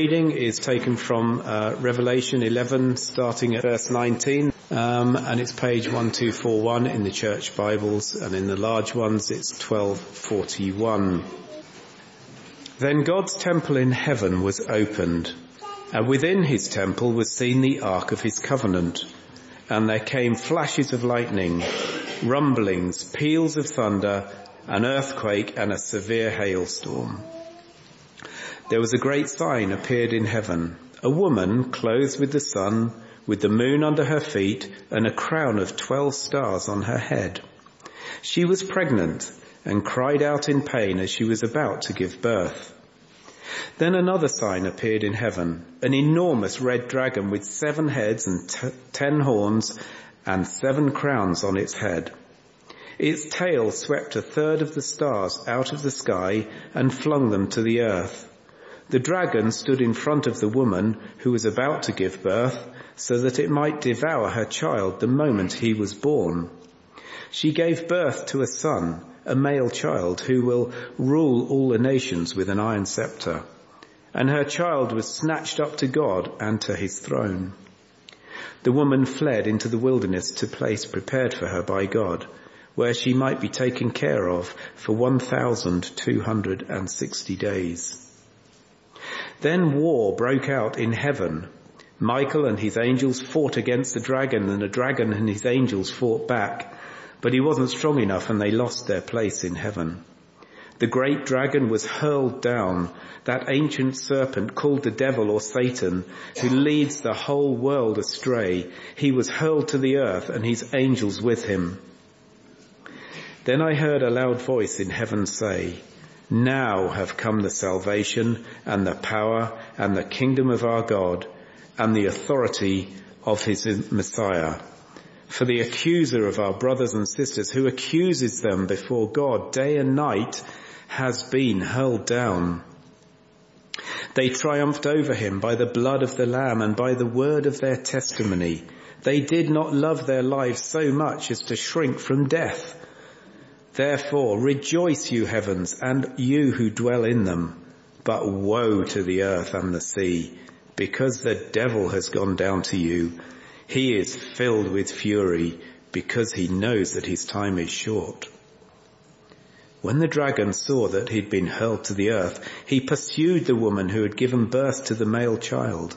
reading is taken from Revelation 11, starting at verse 19, and it's page 1241 in the Church Bibles, and in the large ones it's 1241. Then God's temple in heaven was opened, and within his temple was seen the ark of his covenant, and there came flashes of lightning, rumblings, peals of thunder, an earthquake and a severe hailstorm. There was a great sign appeared in heaven, a woman clothed with the sun, with the moon under her feet, and a crown of 12 stars on her head. She was pregnant and cried out in pain as she was about to give birth. Then another sign appeared in heaven, an enormous red dragon with 7 heads and 10 horns and 7 crowns on its head. Its tail swept a third of the stars out of the sky and flung them to the earth. The dragon stood in front of the woman who was about to give birth, so that it might devour her child the moment he was born. She gave birth to a son, a male child, who will rule all the nations with an iron scepter. And her child was snatched up to God and to his throne. The woman fled into the wilderness to a place prepared for her by God, where she might be taken care of for 1,260 days. Then war broke out in heaven. Michael and his angels fought against the dragon, and the dragon and his angels fought back, but he wasn't strong enough and they lost their place in heaven. The great dragon was hurled down, that ancient serpent called the devil or Satan, who leads the whole world astray. He was hurled to the earth and his angels with him. Then I heard a loud voice in heaven say, "Now have come the salvation and the power and the kingdom of our God and the authority of his Messiah. For the accuser of our brothers and sisters, who accuses them before God day and night, has been hurled down. They triumphed over him by the blood of the Lamb and by the word of their testimony. They did not love their lives so much as to shrink from death. Therefore, rejoice, you heavens, and you who dwell in them. But woe to the earth and the sea, because the devil has gone down to you. He is filled with fury, because he knows that his time is short." When the dragon saw that he'd been hurled to the earth, he pursued the woman who had given birth to the male child.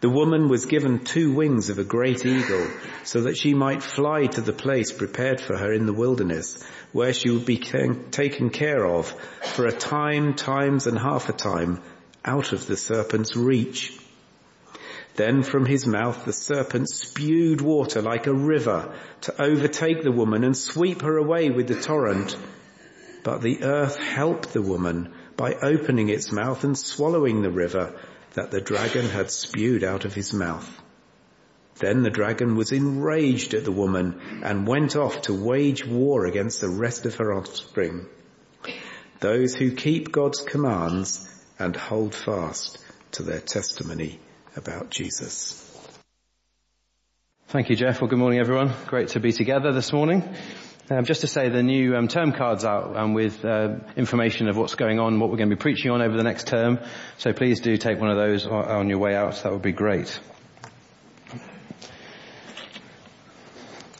The woman was given 2 wings of a great eagle, so that she might fly to the place prepared for her in the wilderness, where she would be taken care of for a time, times and half a time, out of the serpent's reach. Then from his mouth the serpent spewed water like a river to overtake the woman and sweep her away with the torrent. But the earth helped the woman by opening its mouth and swallowing the river that the dragon had spewed out of his mouth. Then the dragon was enraged at the woman and went off to wage war against the rest of her offspring, those who keep God's commands and hold fast to their testimony about Jesus. Thank you, Jeff. Well, good morning, everyone. Great to be together this morning. Just to say, the new term card's out with information of what's going on, what we're going to be preaching on over the next term. So please do take one of those on your way out. That would be great.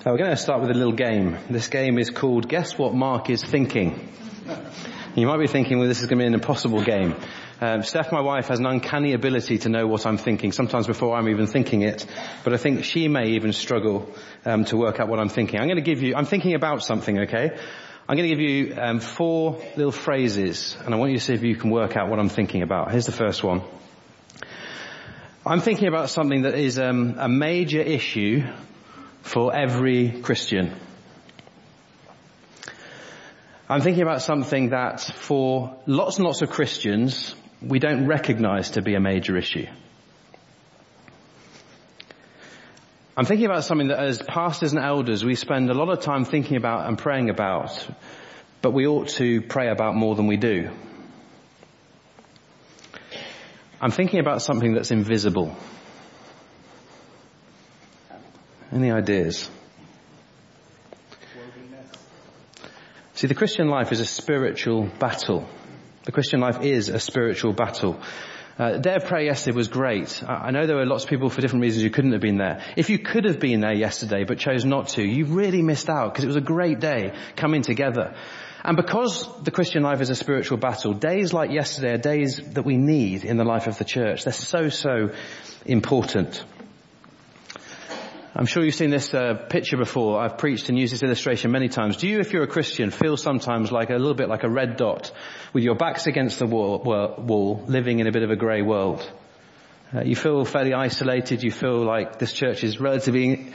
We're going to start with a little game. This game is called Guess What Mark Is Thinking. You might be thinking, well, this is going to be an impossible game. Steph, my wife, has an uncanny ability to know what I'm thinking, sometimes before I'm even thinking it. But I think she may even struggle to work out what I'm thinking. I'm thinking about something, okay? I'm going to give you 4 little phrases, and I want you to see if you can work out what I'm thinking about. Here's the first one. I'm thinking about something that is a major issue for every Christian. I'm thinking about something that for lots and lots of Christians, we don't recognize to be a major issue. I'm thinking about something that as pastors and elders, we spend a lot of time thinking about and praying about, but we ought to pray about more than we do. I'm thinking about something that's invisible. Any ideas? See, the Christian life is a spiritual battle. The Christian life is a spiritual battle. Their prayer yesterday was great. I know there were lots of people for different reasons who couldn't have been there. If you could have been there yesterday but chose not to, you really missed out, because it was a great day coming together. And because the Christian life is a spiritual battle, days like yesterday are days that we need in the life of the church. They're so important. I'm sure you've seen this picture before. I've preached and used this illustration many times. Do you, if you're a Christian, feel sometimes like a little bit like a red dot with your backs against the wall living in a bit of a grey world? You feel fairly isolated. You feel like this church is relatively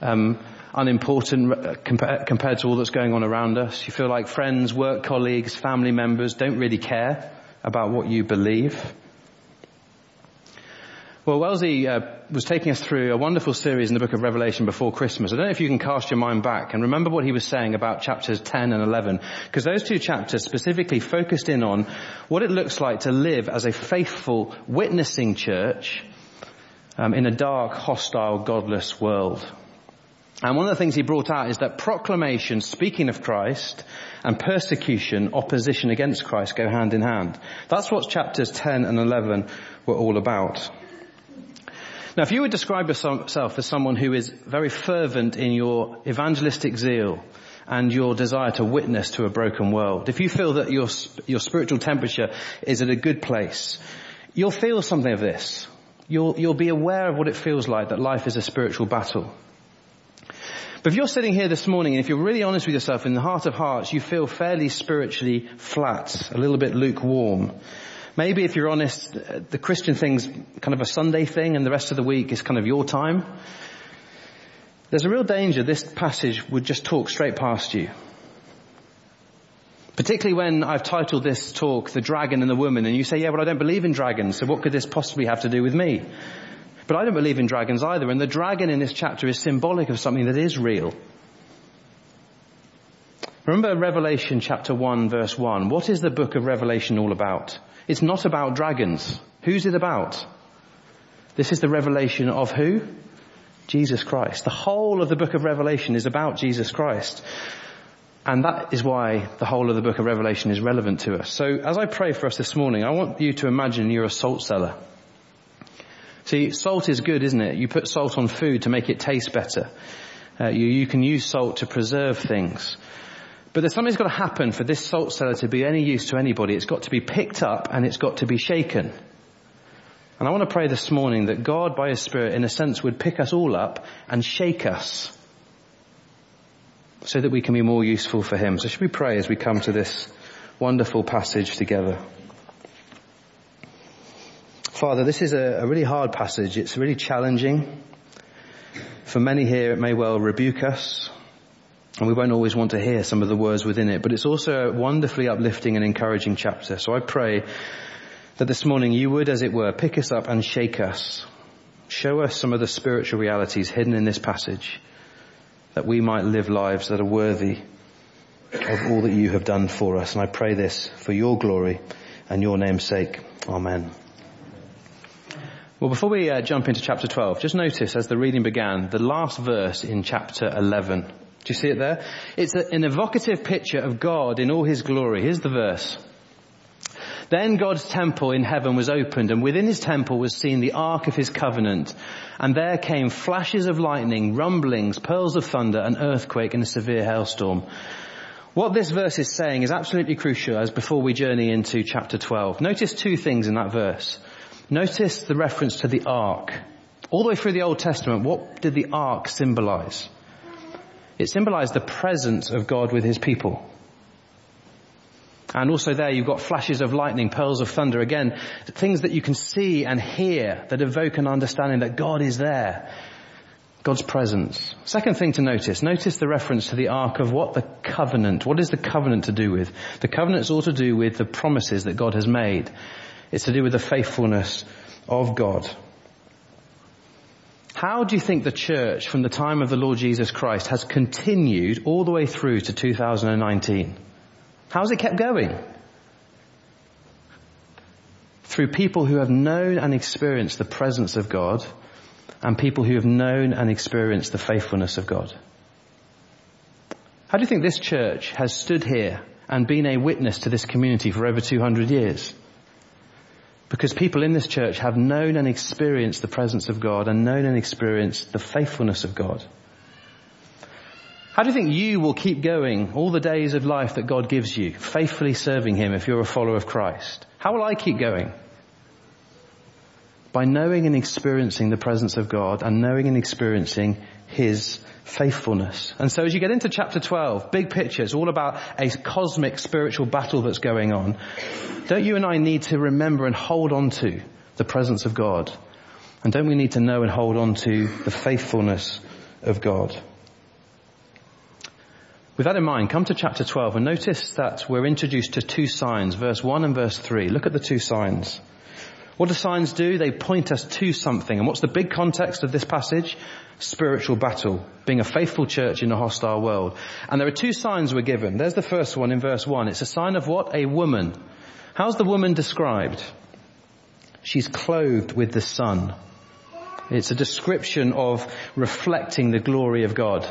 unimportant compared to all that's going on around us. You feel like friends, work colleagues, family members don't really care about what you believe. Well, Wellesley was taking us through a wonderful series in the book of Revelation before Christmas. I don't know if you can cast your mind back and remember what he was saying about chapters 10 and 11, because those two chapters specifically focused in on what it looks like to live as a faithful, witnessing church in a dark, hostile, godless world. And one of the things he brought out is that proclamation, speaking of Christ, and persecution, opposition against Christ, go hand in hand. That's what chapters 10 and 11 were all about. Now, if you would describe yourself as someone who is very fervent in your evangelistic zeal and your desire to witness to a broken world, if you feel that your spiritual temperature is at a good place, you'll feel something of this. You'll be aware of what it feels like that life is a spiritual battle. But if you're sitting here this morning and if you're really honest with yourself, in the heart of hearts, you feel fairly spiritually flat, a little bit lukewarm. Maybe, if you're honest, the Christian thing's kind of a Sunday thing and the rest of the week is kind of your time. There's a real danger this passage would just talk straight past you. Particularly when I've titled this talk, The Dragon and the Woman, and you say, yeah, well, I don't believe in dragons, so what could this possibly have to do with me? But I don't believe in dragons either, and the dragon in this chapter is symbolic of something that is real. Remember Revelation chapter 1, verse 1. What is the book of Revelation all about? It's not about dragons. Who's it about? This is the revelation of who? Jesus Christ. The whole of the book of Revelation is about Jesus Christ. And that is why the whole of the book of Revelation is relevant to us. So as I pray for us this morning, I want you to imagine you're a salt cellar. See, salt is good, isn't it? You put salt on food to make it taste better. You can use salt to preserve things. But there's something's got to happen for this salt cellar to be any use to anybody. It's got to be picked up and it's got to be shaken. And I want to pray this morning that God, by His Spirit, in a sense, would pick us all up and shake us so that we can be more useful for Him. So should we pray as we come to this wonderful passage together? Father, this is a really hard passage. It's really challenging. For many here, it may well rebuke us. And we won't always want to hear some of the words within it, but it's also a wonderfully uplifting and encouraging chapter. So I pray that this morning you would, as it were, pick us up and shake us. Show us some of the spiritual realities hidden in this passage, that we might live lives that are worthy of all that you have done for us. And I pray this for your glory and your name's sake. Amen. Well, before we jump into chapter 12, just notice as the reading began, the last verse in chapter 11. Do you see it there? It's an evocative picture of God in all His glory. Here's the verse. Then God's temple in heaven was opened, and within His temple was seen the ark of His covenant. And there came flashes of lightning, rumblings, peals of thunder, an earthquake, and a severe hailstorm. What this verse is saying is absolutely crucial as before we journey into chapter 12. Notice two things in that verse. Notice the reference to the ark. All the way through the Old Testament, what did the ark symbolize? It symbolized the presence of God with His people. And also there you've got flashes of lightning, pearls of thunder. Again, things that you can see and hear that evoke an understanding that God is there. God's presence. Second thing to notice. Notice the reference to the ark of what? The covenant. What is the covenant to do with? The covenant is all to do with the promises that God has made. It's to do with the faithfulness of God. How do you think the church from the time of the Lord Jesus Christ has continued all the way through to 2019? How's it kept going? Through people who have known and experienced the presence of God and people who have known and experienced the faithfulness of God. How do you think this church has stood here and been a witness to this community for over 200 years? Because people in this church have known and experienced the presence of God and known and experienced the faithfulness of God. How do you think you will keep going all the days of life that God gives you, faithfully serving Him if you're a follower of Christ? How will I keep going? By knowing and experiencing the presence of God and knowing and experiencing His faithfulness. And so as you get into chapter 12, big picture, it's all about a cosmic spiritual battle that's going on. Don't you and I need to remember and hold on to the presence of God? And don't we need to know and hold on to the faithfulness of God? With that in mind, come to chapter 12 and notice that we're introduced to two signs, verse 1 and verse 3. Look at the two signs. What do signs do? They point us to something. And what's the big context of this passage? Spiritual battle, being a faithful church in a hostile world. And there are two signs we're given. There's the first one in verse 1. It's a sign of what? A woman. How's the woman described? She's clothed with the sun. It's a description of reflecting the glory of God.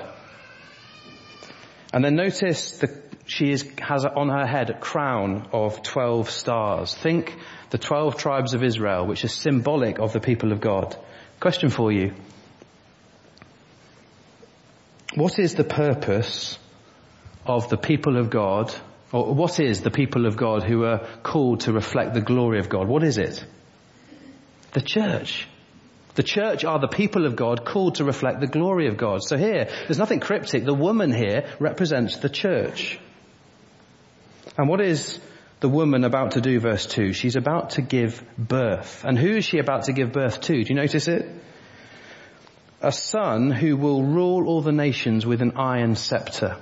And then notice she has on her head a crown of 12 stars. Think the 12 tribes of Israel, which is symbolic of the people of God. Question for you. What is the purpose of the people of God, or what is the people of God who are called to reflect the glory of God? What is it? The church. The church are the people of God called to reflect the glory of God. So here, there's nothing cryptic. The woman here represents the church. And what is the woman about to do, verse 2? She's about to give birth. And who is she about to give birth to? Do you notice it? A son who will rule all the nations with an iron scepter.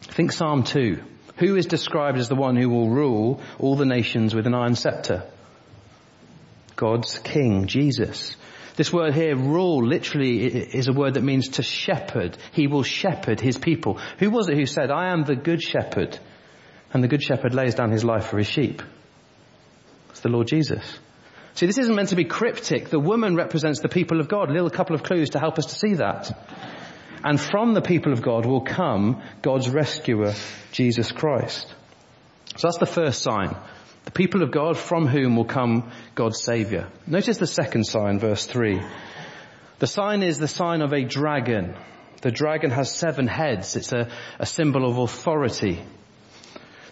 Think Psalm 2. Who is described as the one who will rule all the nations with an iron scepter? God's King, Jesus. This word here, rule, literally is a word that means to shepherd. He will shepherd his people. Who was it who said, I am the good shepherd, and the good shepherd lays down his life for his sheep? It's the Lord Jesus. See, this isn't meant to be cryptic. The woman represents the people of God. A little couple of clues to help us to see that. And from the people of God will come God's rescuer, Jesus Christ. So that's the first sign. The people of God, from whom will come God's Saviour. Notice the second sign, verse 3. The sign is the sign of a dragon. The dragon has 7 heads. It's a symbol of authority.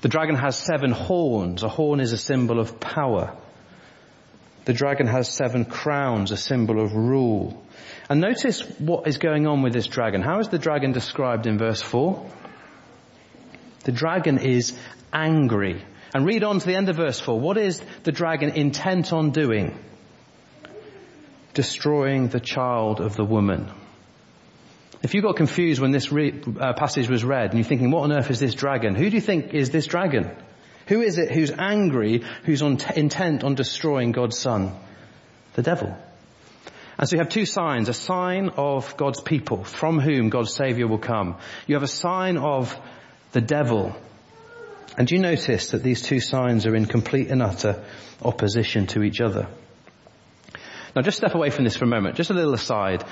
The dragon has 7 horns. A horn is a symbol of power. The dragon has 7 crowns, a symbol of rule. And notice what is going on with this dragon. How is the dragon described in verse 4? The dragon is angry. And read on to the end of verse 4. What is the dragon intent on doing? Destroying the child of the woman. If you got confused when this passage was read and you're thinking, what on earth is this dragon? Who do you think is this dragon? Who is it who's angry, who's intent on destroying God's son? The devil. And so you have two signs. A sign of God's people, from whom God's Saviour will come. You have a sign of the devil. And do you notice that these two signs are in complete and utter opposition to each other? Now just step away from this for a moment, just a little aside.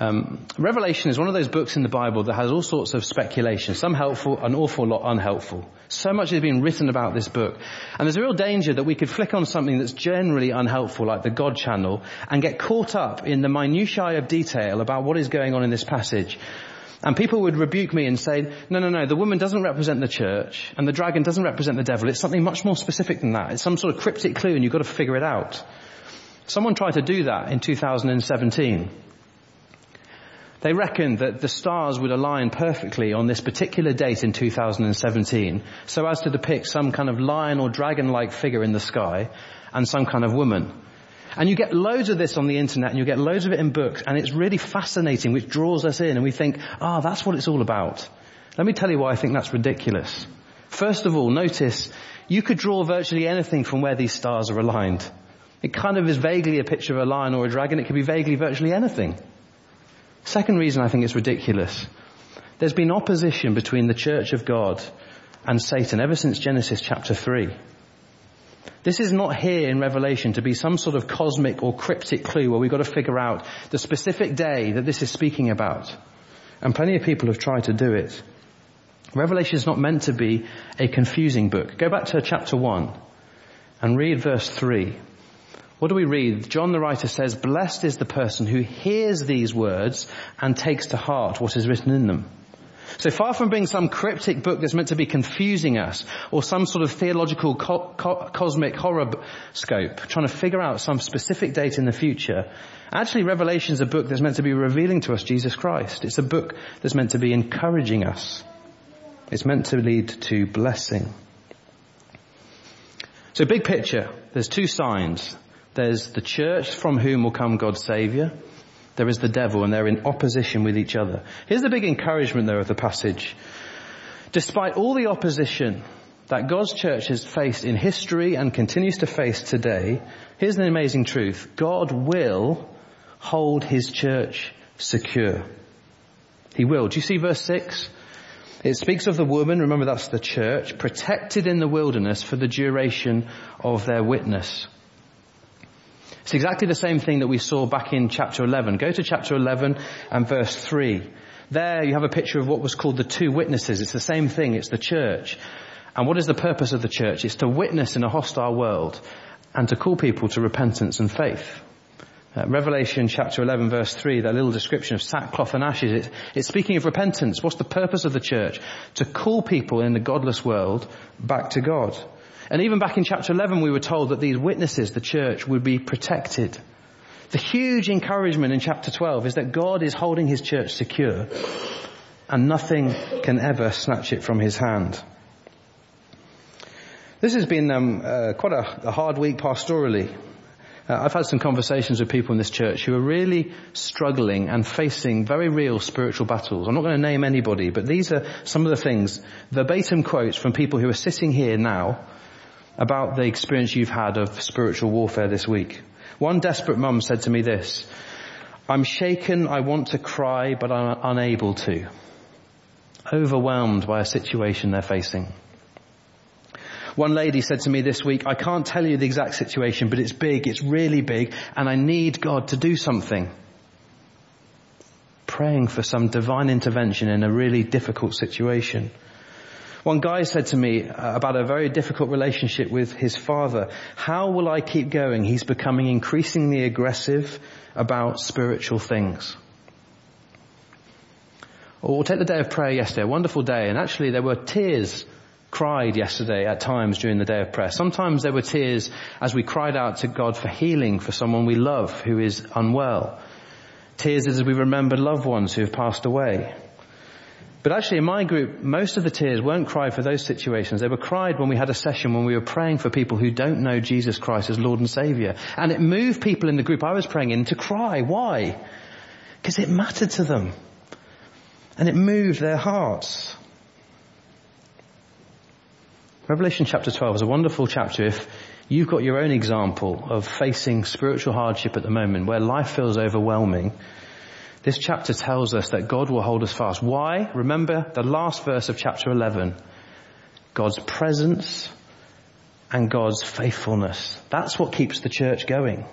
Revelation is one of those books in the Bible that has all sorts of speculation, some helpful, an awful lot unhelpful. So much has been written about this book. And there's a real danger that we could flick on something that's generally unhelpful, like the God channel, and get caught up in the minutiae of detail about what is going on in this passage. And people would rebuke me and say, no, the woman doesn't represent the church and the dragon doesn't represent the devil. It's something much more specific than that. It's some sort of cryptic clue and you've got to figure it out. Someone tried to do that in 2017. They reckoned that the stars would align perfectly on this particular date in 2017 so as to depict some kind of lion or dragon-like figure in the sky and some kind of woman. And you get loads of this on the internet and you get loads of it in books and it's really fascinating, which draws us in and we think, that's what it's all about. Let me tell you why I think that's ridiculous. First of all, notice you could draw virtually anything from where these stars are aligned. It kind of is vaguely a picture of a lion or a dragon. It could be vaguely virtually anything. Second reason I think it's ridiculous. There's been opposition between the church of God and Satan ever since Genesis chapter 3. This is not here in Revelation to be some sort of cosmic or cryptic clue where we've got to figure out the specific day that this is speaking about. And plenty of people have tried to do it. Revelation is not meant to be a confusing book. Go back to chapter 1 and read verse 3. What do we read? John the writer says, "Blessed is the person who hears these words and takes to heart what is written in them." So far from being some cryptic book that's meant to be confusing us, or some sort of theological cosmic horoscope, trying to figure out some specific date in the future, actually Revelation is a book that's meant to be revealing to us Jesus Christ. It's a book that's meant to be encouraging us. It's meant to lead to blessing. So big picture, there's two signs. There's the church, from whom will come God's Saviour. There is the devil, and they're in opposition with each other. Here's the big encouragement, though, of the passage. Despite all the opposition that God's church has faced in history and continues to face today, here's an amazing truth. God will hold his church secure. He will. Do you see verse 6? It speaks of the woman, remember that's the church, protected in the wilderness for the duration of their witness. It's exactly the same thing that we saw back in chapter 11. Go to chapter 11 and verse 3. There you have a picture of what was called the two witnesses. It's the same thing. It's the church. And what is the purpose of the church? It's to witness in a hostile world and to call people to repentance and faith. Revelation chapter 11 verse 3, that little description of sackcloth and ashes, it's speaking of repentance. What's the purpose of the church? To call people in the godless world back to God. And even back in chapter 11, we were told that these witnesses, the church, would be protected. The huge encouragement in chapter 12 is that God is holding his church secure and nothing can ever snatch it from his hand. This has been quite a hard week pastorally. I've had some conversations with people in this church who are really struggling and facing very real spiritual battles. I'm not going to name anybody, but these are some of the things, verbatim quotes from people who are sitting here now, about the experience you've had of spiritual warfare this week. One desperate mum said to me this, "I'm shaken, I want to cry, but I'm unable to." Overwhelmed by a situation they're facing. One lady said to me this week, "I can't tell you the exact situation, but it's big, it's really big, and I need God to do something." Praying for some divine intervention in a really difficult situation. One guy said to me about a very difficult relationship with his father. "How will I keep going? He's becoming increasingly aggressive about spiritual things." Or take the day of prayer yesterday, a wonderful day. And actually there were tears cried yesterday at times during the day of prayer. Sometimes there were tears as we cried out to God for healing for someone we love who is unwell. Tears as we remembered loved ones who have passed away. But actually in my group, most of the tears weren't cried for those situations. They were cried when we had a session when we were praying for people who don't know Jesus Christ as Lord and Saviour. And it moved people in the group I was praying in to cry. Why? Because it mattered to them. And it moved their hearts. Revelation chapter 12 is a wonderful chapter if you've got your own example of facing spiritual hardship at the moment where life feels overwhelming. This chapter tells us that God will hold us fast. Why? Remember the last verse of chapter 11. God's presence and God's faithfulness. That's what keeps the church going.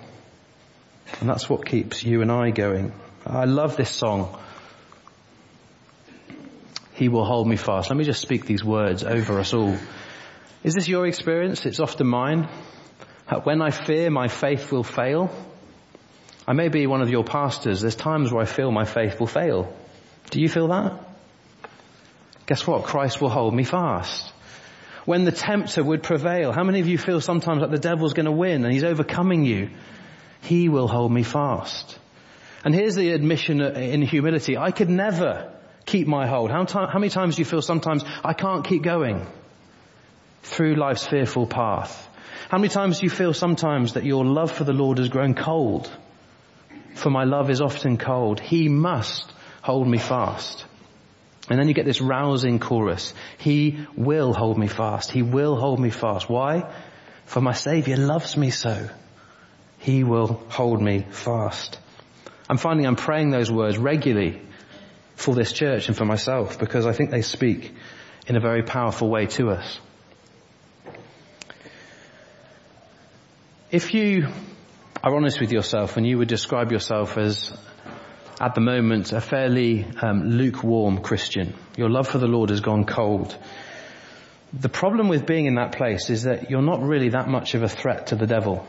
And that's what keeps you and I going. I love this song. He will hold me fast. Let me just speak these words over us all. Is this your experience? It's often mine. When I fear, my faith will fail. I may be one of your pastors. There's times where I feel my faith will fail. Do you feel that? Guess what? Christ will hold me fast. When the tempter would prevail, how many of you feel sometimes like the devil's going to win and he's overcoming you? He will hold me fast. And here's the admission in humility. I could never keep my hold. How many times do you feel sometimes I can't keep going through life's fearful path? How many times do you feel sometimes that your love for the Lord has grown cold? For my love is often cold. He must hold me fast. And then you get this rousing chorus. He will hold me fast. He will hold me fast. Why? For my Saviour loves me so. He will hold me fast. I'm praying those words regularly for this church and for myself because I think they speak in a very powerful way to us. If you are honest with yourself and you would describe yourself as, at the moment, a fairly lukewarm Christian. Your love for the Lord has gone cold. The problem with being in that place is that you're not really that much of a threat to the devil.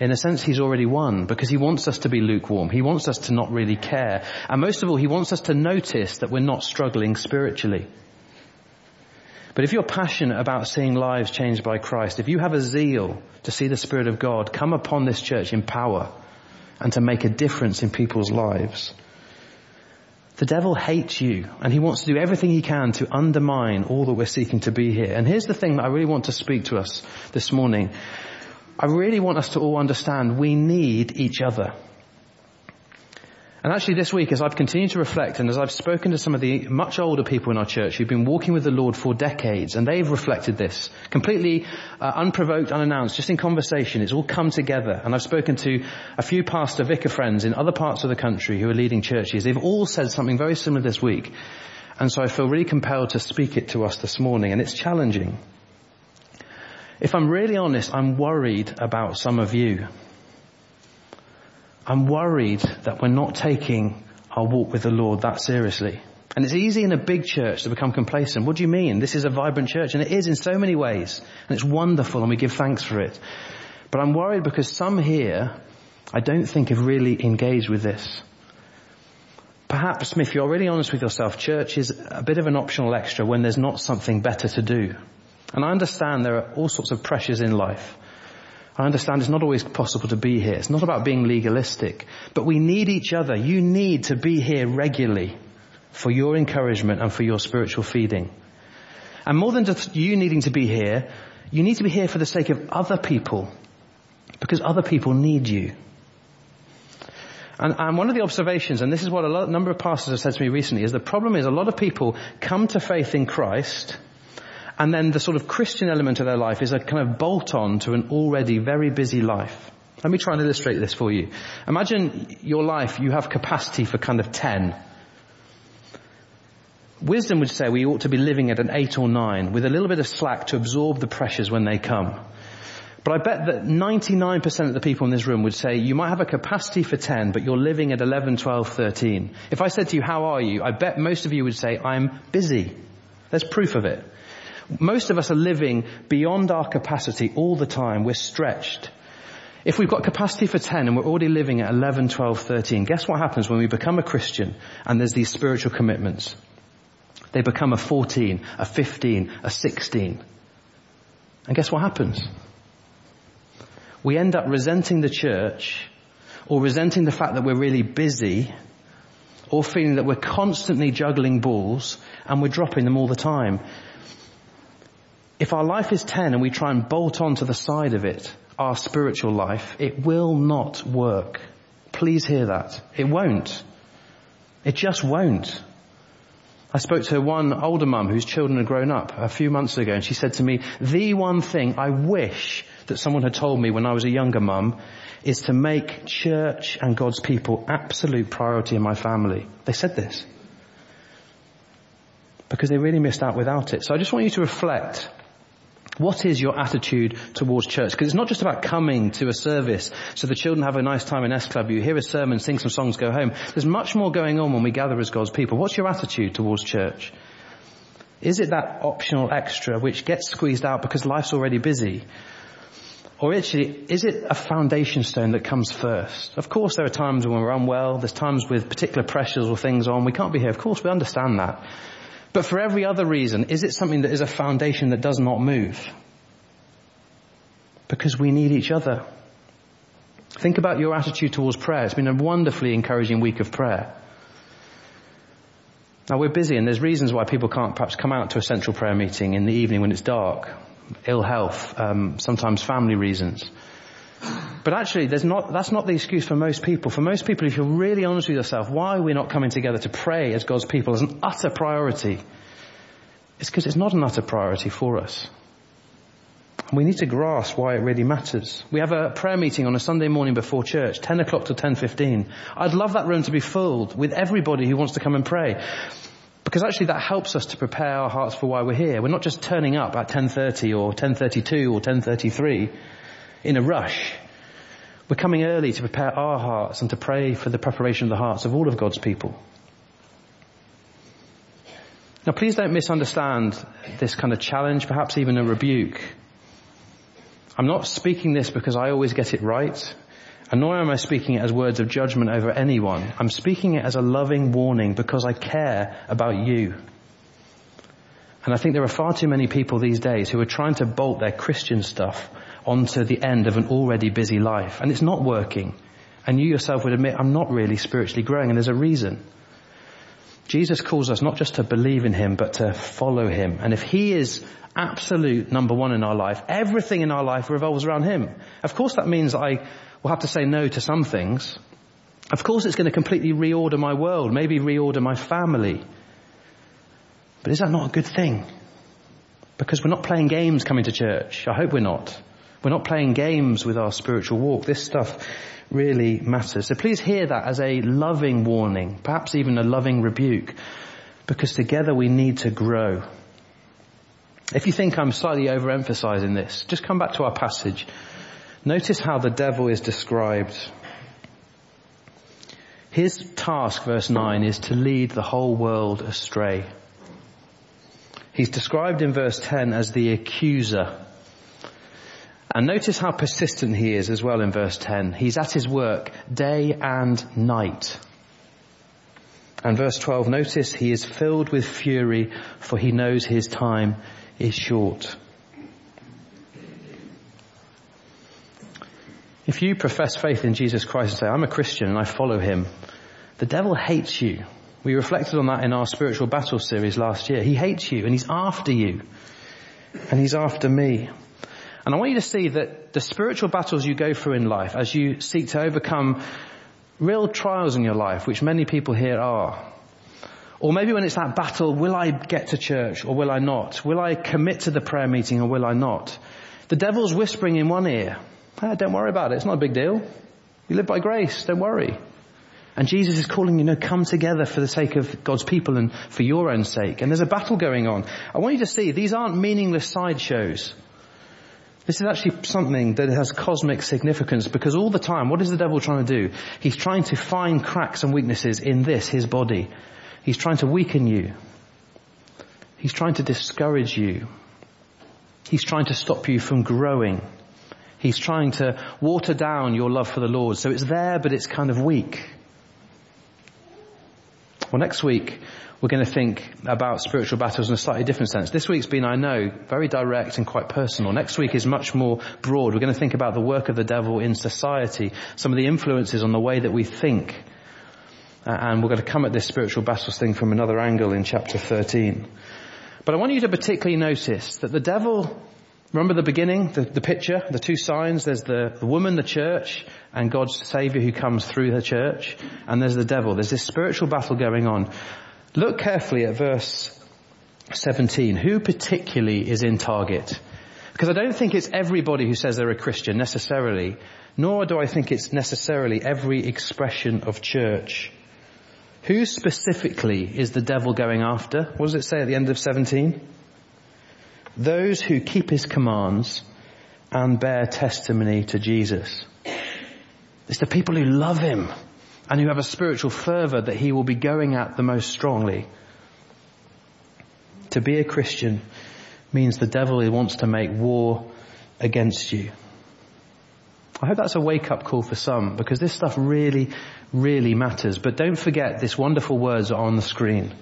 In a sense, he's already won, because he wants us to be lukewarm. He wants us to not really care. And most of all, he wants us to notice that we're not struggling spiritually. But if you're passionate about seeing lives changed by Christ, if you have a zeal to see the Spirit of God come upon this church in power and to make a difference in people's lives, the devil hates you, and he wants to do everything he can to undermine all that we're seeking to be here. And here's the thing that I really want to speak to us this morning. I really want us to all understand we need each other. And actually this week, as I've continued to reflect and as I've spoken to some of the much older people in our church who've been walking with the Lord for decades, and they've reflected this completely unprovoked, unannounced, just in conversation. It's all come together. And I've spoken to a few pastor vicar friends in other parts of the country who are leading churches. They've all said something very similar this week. And so I feel really compelled to speak it to us this morning. And it's challenging. If I'm really honest, I'm worried about some of you. I'm worried that we're not taking our walk with the Lord that seriously. And it's easy in a big church to become complacent. What do you mean? This is a vibrant church, and it is in so many ways. And it's wonderful, and we give thanks for it. But I'm worried because some here, I don't think, have really engaged with this. Perhaps, if you're really honest with yourself, church is a bit of an optional extra when there's not something better to do. And I understand there are all sorts of pressures in life. I understand it's not always possible to be here. It's not about being legalistic. But we need each other. You need to be here regularly for your encouragement and for your spiritual feeding. And more than just you needing to be here, you need to be here for the sake of other people, because other people need you. And one of the observations, and this is what a number of pastors have said to me recently, is the problem is a lot of people come to faith in Christ, and then the sort of Christian element of their life is a kind of bolt-on to an already very busy life. Let me try and illustrate this for you. Imagine your life, you have capacity for kind of 10. Wisdom would say we ought to be living at an 8 or 9 with a little bit of slack to absorb the pressures when they come. But I bet that 99% of the people in this room would say you might have a capacity for 10, but you're living at 11, 12, 13. If I said to you, how are you? I bet most of you would say, I'm busy. There's proof of it. Most of us are living beyond our capacity all the time. We're stretched. If we've got capacity for 10 and we're already living at 11, 12, 13, guess what happens when we become a Christian and there's these spiritual commitments? They become a 14, a 15, a 16. And guess what happens? We end up resenting the church, or resenting the fact that we're really busy, or feeling that we're constantly juggling balls and we're dropping them all the time. If our life is 10 and we try and bolt onto the side of it, our spiritual life, it will not work. Please hear that. It won't. It just won't. I spoke to one older mum whose children had grown up a few months ago, and she said to me, the one thing I wish that someone had told me when I was a younger mum is to make church and God's people absolute priority in my family. They said this. Because they really missed out without it. So I just want you to reflect. What is your attitude towards church? Because it's not just about coming to a service so the children have a nice time in S Club. You hear a sermon, sing some songs, go home. There's much more going on when we gather as God's people. What's your attitude towards church? Is it that optional extra which gets squeezed out because life's already busy? Or actually, is it a foundation stone that comes first? Of course, there are times when we're unwell. There's times with particular pressures or things on. We can't be here. Of course, we understand that. But for every other reason, is it something that is a foundation that does not move? Because we need each other. Think about your attitude towards prayer. It's been a wonderfully encouraging week of prayer. Now, we're busy, and there's reasons why people can't perhaps come out to a central prayer meeting in the evening when it's dark. Ill health, sometimes family reasons. But actually, that's not the excuse for most people. For most people, if you're really honest with yourself, why we're not coming together to pray as God's people as an utter priority, it's because it's not an utter priority for us. And we need to grasp why it really matters. We have a prayer meeting on a Sunday morning before church, 10 o'clock to 10:15. I'd love that room to be filled with everybody who wants to come and pray. Because actually that helps us to prepare our hearts for why we're here. We're not just turning up at 10:30 or 10:32 or 10:33 in a rush. We're coming early to prepare our hearts and to pray for the preparation of the hearts of all of God's people. Now, please don't misunderstand this kind of challenge, perhaps even a rebuke. I'm not speaking this because I always get it right, and nor am I speaking it as words of judgment over anyone. I'm speaking it as a loving warning because I care about you. And I think there are far too many people these days who are trying to bolt their Christian stuff onto the end of an already busy life. And it's not working. And you yourself would admit, I'm not really spiritually growing, and there's a reason. Jesus calls us not just to believe in him, but to follow him. And if he is absolute number one in our life, everything in our life revolves around him. Of course that means I will have to say no to some things. Of course it's going to completely reorder my world, maybe reorder my family. But is that not a good thing? Because we're not playing games coming to church. I hope we're not. We're not playing games with our spiritual walk. This stuff really matters. So please hear that as a loving warning, perhaps even a loving rebuke, because together we need to grow. If you think I'm slightly overemphasizing this, just come back to our passage. Notice how the devil is described. His task, verse 9, is to lead the whole world astray. He's described in verse 10 as the accuser. And notice how persistent he is as well in verse 10. He's at his work day and night. And verse 12, notice he is filled with fury, for he knows his time is short. If you profess faith in Jesus Christ and say, I'm a Christian and I follow him, the devil hates you. We reflected on that in our spiritual battle series last year. He hates you and he's after you and he's after me. And I want you to see that the spiritual battles you go through in life as you seek to overcome real trials in your life, which many people here are, or maybe when it's that battle, will I get to church or will I not? Will I commit to the prayer meeting or will I not? The devil's whispering in one ear, don't worry about it, it's not a big deal. You live by grace, don't worry. And Jesus is calling you, no, come together for the sake of God's people and for your own sake. And there's a battle going on. I want you to see, these aren't meaningless sideshows. This is actually something that has cosmic significance, because all the time, what is the devil trying to do? He's trying to find cracks and weaknesses in this, his body. He's trying to weaken you. He's trying to discourage you. He's trying to stop you from growing. He's trying to water down your love for the Lord. So it's there, but it's kind of weak. Well, next week, we're going to think about spiritual battles in a slightly different sense. This week's been, I know, very direct and quite personal. Next week is much more broad. We're going to think about the work of the devil in society, some of the influences on the way that we think. And we're going to come at this spiritual battles thing from another angle in chapter 13. But I want you to particularly notice that the devil, remember the beginning, the picture, the two signs, there's the woman, the church, and God's Saviour who comes through the church, and there's the devil. There's this spiritual battle going on. Look carefully at verse 17. Who particularly is in target? Because I don't think it's everybody who says they're a Christian necessarily, nor do I think it's necessarily every expression of church. Who specifically is the devil going after? What does it say at the end of 17? Those who keep his commands and bear testimony to Jesus. It's the people who love him and who have a spiritual fervour that he will be going at the most strongly. To be a Christian means the devil wants to make war against you. I hope that's a wake-up call for some, because this stuff really, really matters. But don't forget, these wonderful words are on the screen.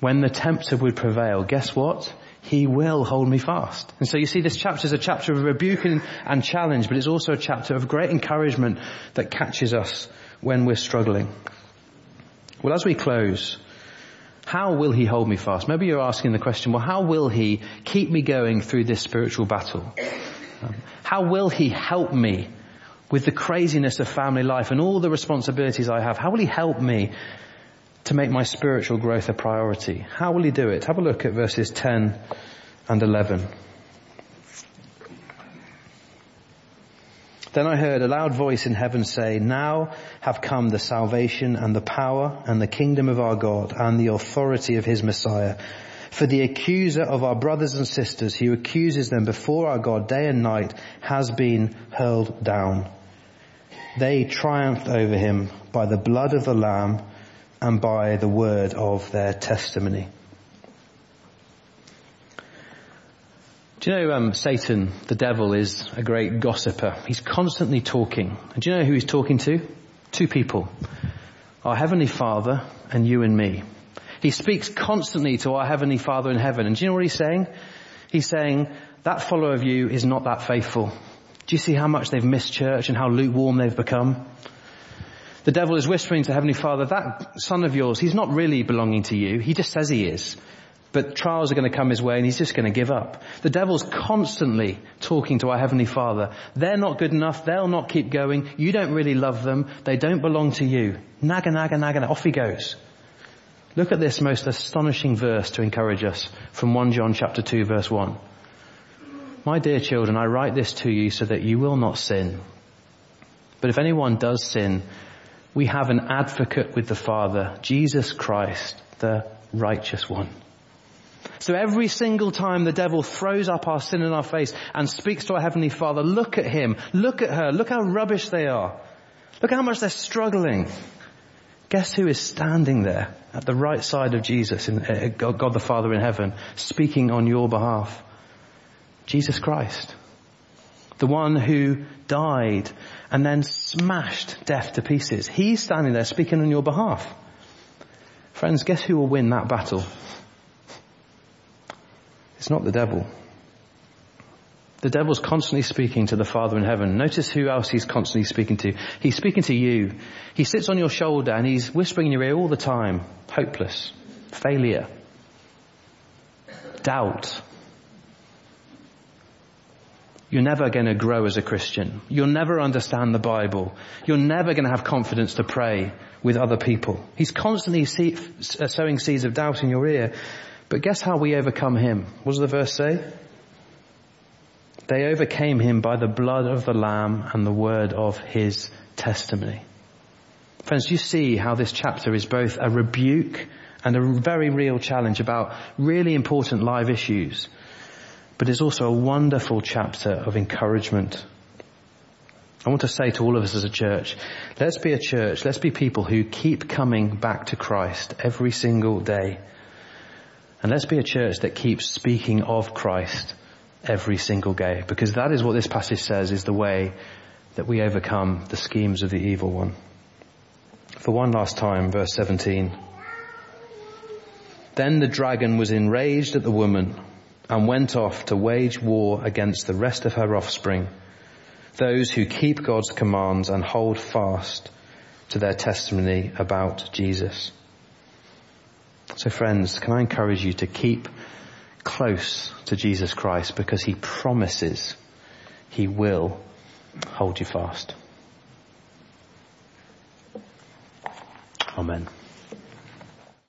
When the tempter would prevail, guess what? He will hold me fast. And so you see, this chapter is a chapter of rebuke and challenge, but it's also a chapter of great encouragement that catches us when we're struggling. Well, as we close, how will he hold me fast? Maybe you're asking the question, well, how will he keep me going through this spiritual battle? How will he help me with the craziness of family life and all the responsibilities I have? How will he help me to make my spiritual growth a priority? How will he do it? Have a look at verses 10 and 11. Then I heard a loud voice in heaven say, now have come the salvation and the power and the kingdom of our God and the authority of his Messiah. For the accuser of our brothers and sisters who accuses them before our God day and night has been hurled down. They triumphed over him by the blood of the Lamb and by the word of their testimony. Do you know Satan, the devil, is a great gossiper. He's constantly talking. And do you know who he's talking to? Two people. Our Heavenly Father and you and me. He speaks constantly to our Heavenly Father in heaven. And do you know what he's saying? He's saying, that follower of you is not that faithful. Do you see how much they've missed church and how lukewarm they've become? The devil is whispering to Heavenly Father, that son of yours, he's not really belonging to you. He just says he is. But trials are going to come his way and he's just going to give up. The devil's constantly talking to our Heavenly Father. They're not good enough. They'll not keep going. You don't really love them. They don't belong to you. Naga, naga, naga. Off he goes. Look at this most astonishing verse to encourage us from 1 John chapter 2 verse 1. My dear children, I write this to you so that you will not sin. But if anyone does sin, we have an advocate with the Father, Jesus Christ, the righteous one. So every single time the devil throws up our sin in our face and speaks to our Heavenly Father, look at him, look at her, look how rubbish they are. Look how much they're struggling. Guess who is standing there at the right side of Jesus, God the Father in heaven, speaking on your behalf? Jesus Christ, the one who died and then smashed death to pieces. He's standing there speaking on your behalf. Friends, guess who will win that battle? It's not the devil. The devil's constantly speaking to the Father in heaven. Notice who else he's constantly speaking to. He's speaking to you. He sits on your shoulder and he's whispering in your ear all the time. Hopeless, failure, doubt. You're never going to grow as a Christian. You'll never understand the Bible. You're never going to have confidence to pray with other people. He's constantly sowing seeds of doubt in your ear. But guess how we overcome him? What does the verse say? They overcame him by the blood of the Lamb and the word of his testimony. Friends, do you see how this chapter is both a rebuke and a very real challenge about really important live issues? But it's also a wonderful chapter of encouragement. I want to say to all of us as a church, let's be a church, let's be people who keep coming back to Christ every single day. And let's be a church that keeps speaking of Christ every single day, because that is what this passage says is the way that we overcome the schemes of the evil one. For one last time, verse 17. Then the dragon was enraged at the woman and went off to wage war against the rest of her offspring, those who keep God's commands and hold fast to their testimony about Jesus. So friends, can I encourage you to keep close to Jesus Christ, because he promises he will hold you fast. Amen.